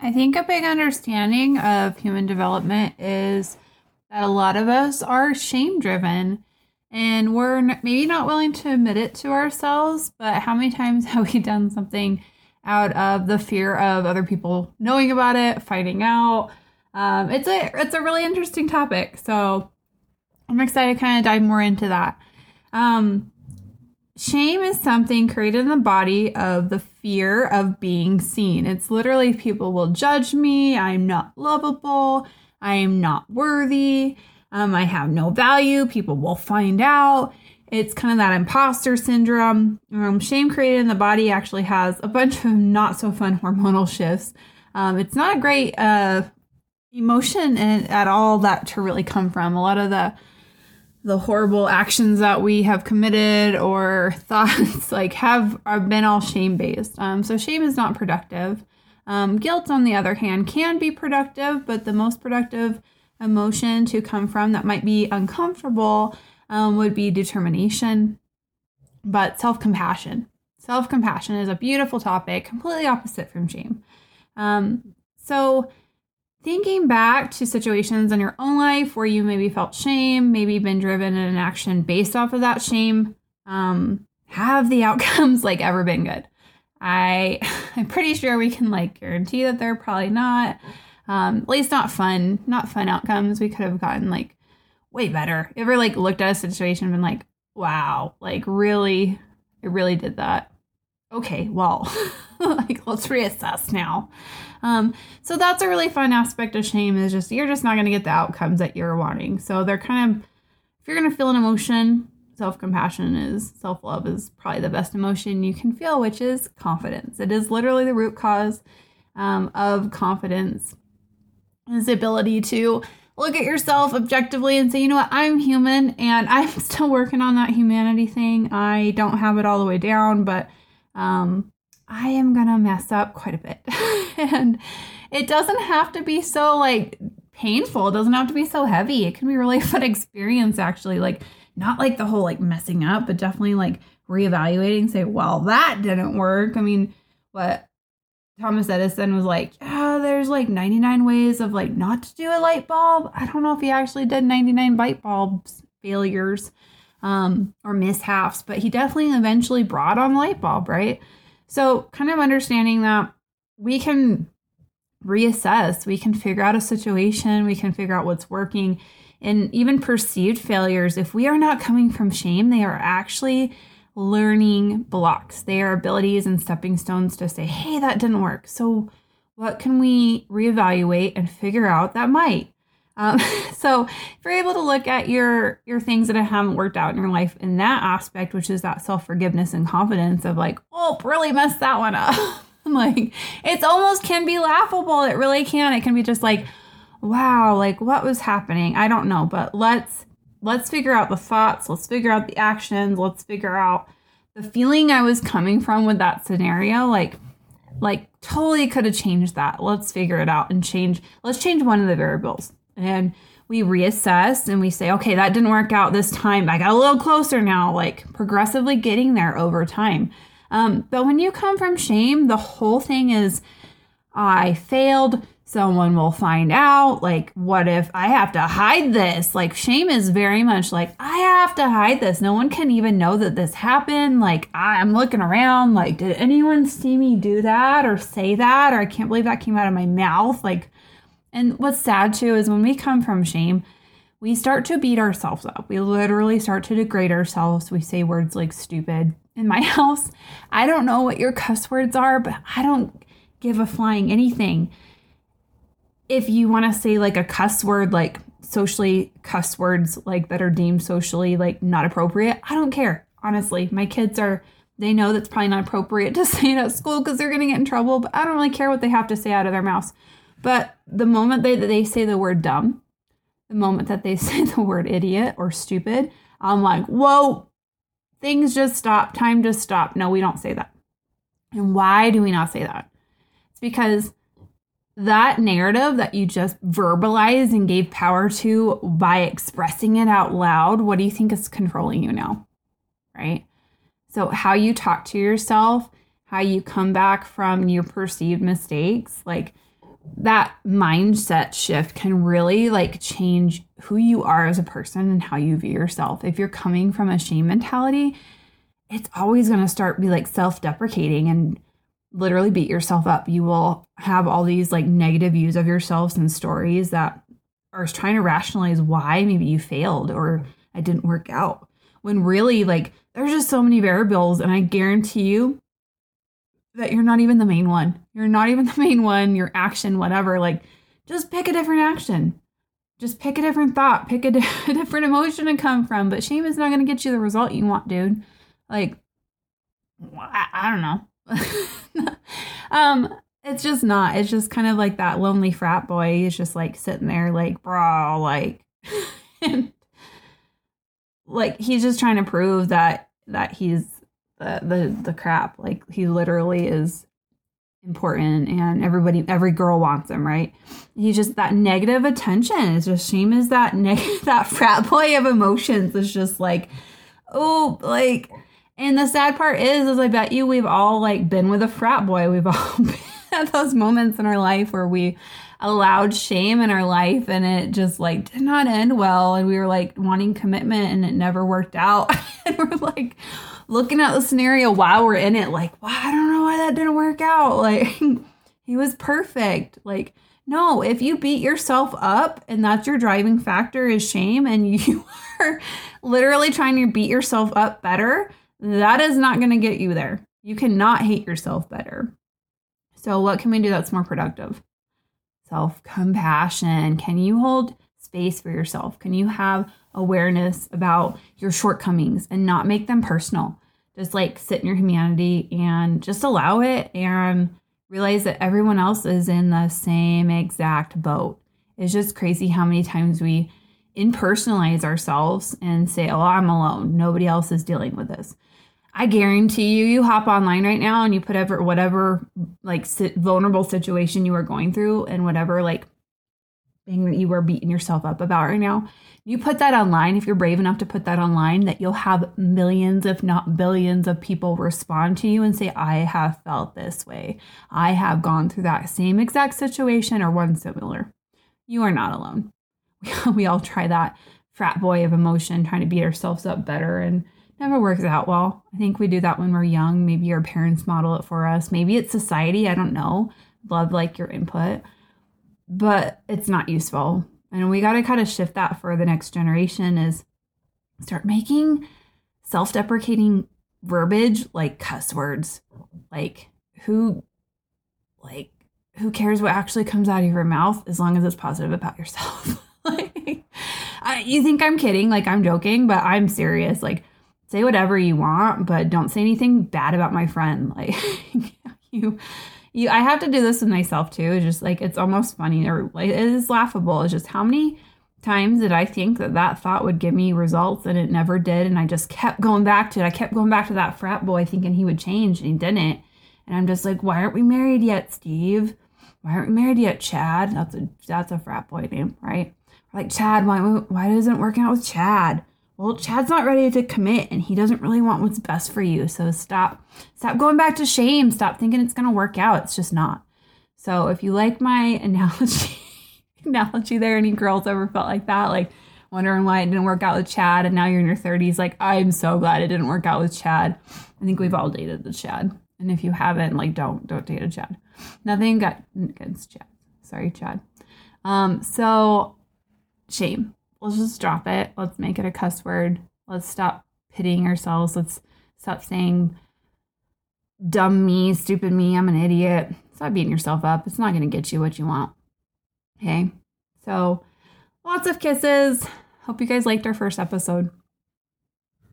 I think a big understanding of human development is that a lot of us are shame driven, and we're maybe not willing to admit it to ourselves, but how many times have we done something out of the fear of other people knowing about it, finding out? It's a really interesting topic, so I'm excited to kind of dive more into that. Shame is something created in the body of the fear of being seen. It's literally people will judge me. I'm not lovable. I am not worthy. I have no value. People will find out. It's kind of that imposter syndrome. Shame created in the body actually has a bunch of not so fun hormonal shifts. It's not a great emotion at all that to really come from. A lot of the horrible actions that we have committed or thoughts like are been all shame-based. So shame is not productive. Guilt, on the other hand, can be productive, but the most productive emotion to come from that might be uncomfortable would be determination. But self-compassion. Self-compassion is a beautiful topic, completely opposite from shame. So thinking back to situations in your own life where you maybe felt shame, maybe been driven in an action based off of that shame, have the outcomes like ever been good? I'm pretty sure we can like guarantee that they're probably not, at least not fun outcomes. We could have gotten like way better. Ever like looked at a situation and been like, wow, like really, it really did that. Okay, well, like let's reassess now. So that's a really fun aspect of shame is just you're just not going to get the outcomes that you're wanting. So they're kind of, if you're going to feel an emotion, self-love is probably the best emotion you can feel, which is confidence. It is literally the root cause of confidence, is the ability to look at yourself objectively and say, you know what, I'm human and I'm still working on that humanity thing. I don't have it all the way down, but I am going to mess up quite a bit. And it doesn't have to be so like painful. It doesn't have to be so heavy. It can be a really fun experience actually. Like not like the whole like messing up, but definitely like reevaluating, say, well, that didn't work. I mean, what Thomas Edison was like, yeah, there's like 99 ways of like not to do a light bulb. I don't know if he actually did 99 light bulbs failures or mishaps, but he definitely eventually brought on the light bulb, right? So kind of understanding that we can reassess, we can figure out a situation, we can figure out what's working, and even perceived failures, if we are not coming from shame, they are actually learning blocks. They are abilities and stepping stones to say, hey, that didn't work. So what can we reevaluate and figure out that might? So if you're able to look at your things that haven't worked out in your life in that aspect, which is that self-forgiveness and confidence of like, oh, really messed that one up. Like, it's almost can be laughable. It really can. It can be just like, wow, like what was happening? I don't know, but let's figure out the thoughts. Let's figure out the actions. Let's figure out the feeling I was coming from with that scenario. Like totally could have changed that. Let's figure it out and let's change one of the variables. And we reassess and we say, okay, that didn't work out this time. I got a little closer now, like progressively getting there over time. But when you come from shame, the whole thing is I failed. Someone will find out. Like, what if I have to hide this? Like, shame is very much like, I have to hide this. No one can even know that this happened. Like, I'm looking around. Like, did anyone see me do that or say that? Or I can't believe that came out of my mouth. Like, and what's sad too is when we come from shame, we start to beat ourselves up. We literally start to degrade ourselves. We say words like stupid. In my house, I don't know what your cuss words are, but I don't give a flying anything. If you want to say like a cuss word, like socially cuss words, like that are deemed socially like not appropriate, I don't care. Honestly, my kids they know that's probably not appropriate to say it at school because they're going to get in trouble, but I don't really care what they have to say out of their mouths. But the moment they say the word dumb, the moment that they say the word idiot or stupid, I'm like, whoa, things just stop. Time just stopped. No, we don't say that. And why do we not say that? It's because that narrative that you just verbalized and gave power to by expressing it out loud, what do you think is controlling you now? Right? So how you talk to yourself, how you come back from your perceived mistakes, like that mindset shift can really like change who you are as a person and how you view yourself. If you're coming from a shame mentality, it's always going to start be like self-deprecating and literally beat yourself up. You will have all these like negative views of yourselves and stories that are trying to rationalize why maybe you failed or it didn't work out. When really like there's just so many variables, and I guarantee you that you're not even the main one. You're not even the main one, your action, whatever. Like, just pick a different action. Just pick a different thought. Pick a different emotion to come from. But shame is not going to get you the result you want, dude. Like, I don't know. It's just not. It's just kind of like that lonely frat boy. He's just like sitting there like, bro, like, and, like he's just trying to prove that he's the crap. Like he literally is important and every girl wants him, right? He's just that negative attention. It's just shame is that that frat boy of emotions. It's just like, oh, like, and the sad part is I bet you we've all like been with a frat boy. We've all been at those moments in our life where we allowed shame in our life and it just like did not end well, and we were like wanting commitment and it never worked out. And we're like looking at the scenario while we're in it, like, wow, I don't know why that didn't work out. Like, he was perfect. Like, no, if you beat yourself up and that's your driving factor is shame, and you are literally trying to beat yourself up better, that is not going to get you there. You cannot hate yourself better. So what can we do that's more productive? Self-compassion. Can you hold space for yourself? Can you have awareness about your shortcomings and not make them personal? Just like sit in your humanity and just allow it and realize that everyone else is in the same exact boat. It's just crazy how many times we impersonalize ourselves and say, oh, I'm alone. Nobody else is dealing with this. I guarantee you hop online right now and you put whatever like vulnerable situation you are going through and whatever like thing that you are beating yourself up about right now, you put that online. If you're brave enough to put that online, that you'll have millions, if not billions of people respond to you and say, I have felt this way. I have gone through that same exact situation or one similar. You are not alone. We all try that frat boy of emotion, trying to beat ourselves up better, and never works out well. I think we do that when we're young. Maybe our parents model it for us. Maybe it's society. I don't know. Love like your input, but it's not useful. And we got to kind of shift that for the next generation is start making self-deprecating verbiage like cuss words. Like who cares what actually comes out of your mouth as long as it's positive about yourself? Like, you think I'm kidding? Like I'm joking, but I'm serious. Like, say whatever you want, but don't say anything bad about my friend. Like you, I have to do this with myself too. It's just like, it's almost funny. Or like, it is laughable. It's just how many times did I think that thought would give me results and it never did. And I just kept going back to it. I kept going back to that frat boy thinking he would change, and he didn't. And I'm just like, why aren't we married yet, Steve? Why aren't we married yet, Chad? That's a frat boy name, right? Like, Chad, why doesn't it work out with Chad? Well, Chad's not ready to commit and he doesn't really want what's best for you. So stop going back to shame. Stop thinking it's going to work out. It's just not. So if you like my analogy there, any girls ever felt like that, like wondering why it didn't work out with Chad and now you're in your 30s, like, I'm so glad it didn't work out with Chad. I think we've all dated the Chad. And if you haven't, like, don't date a Chad. Nothing against Chad. Sorry, Chad. So shame. Let's just drop it. Let's make it a cuss word. Let's stop pitying ourselves. Let's stop saying, dumb me, stupid me, I'm an idiot. Stop beating yourself up. It's not going to get you what you want. Okay? So lots of kisses. Hope you guys liked our first episode.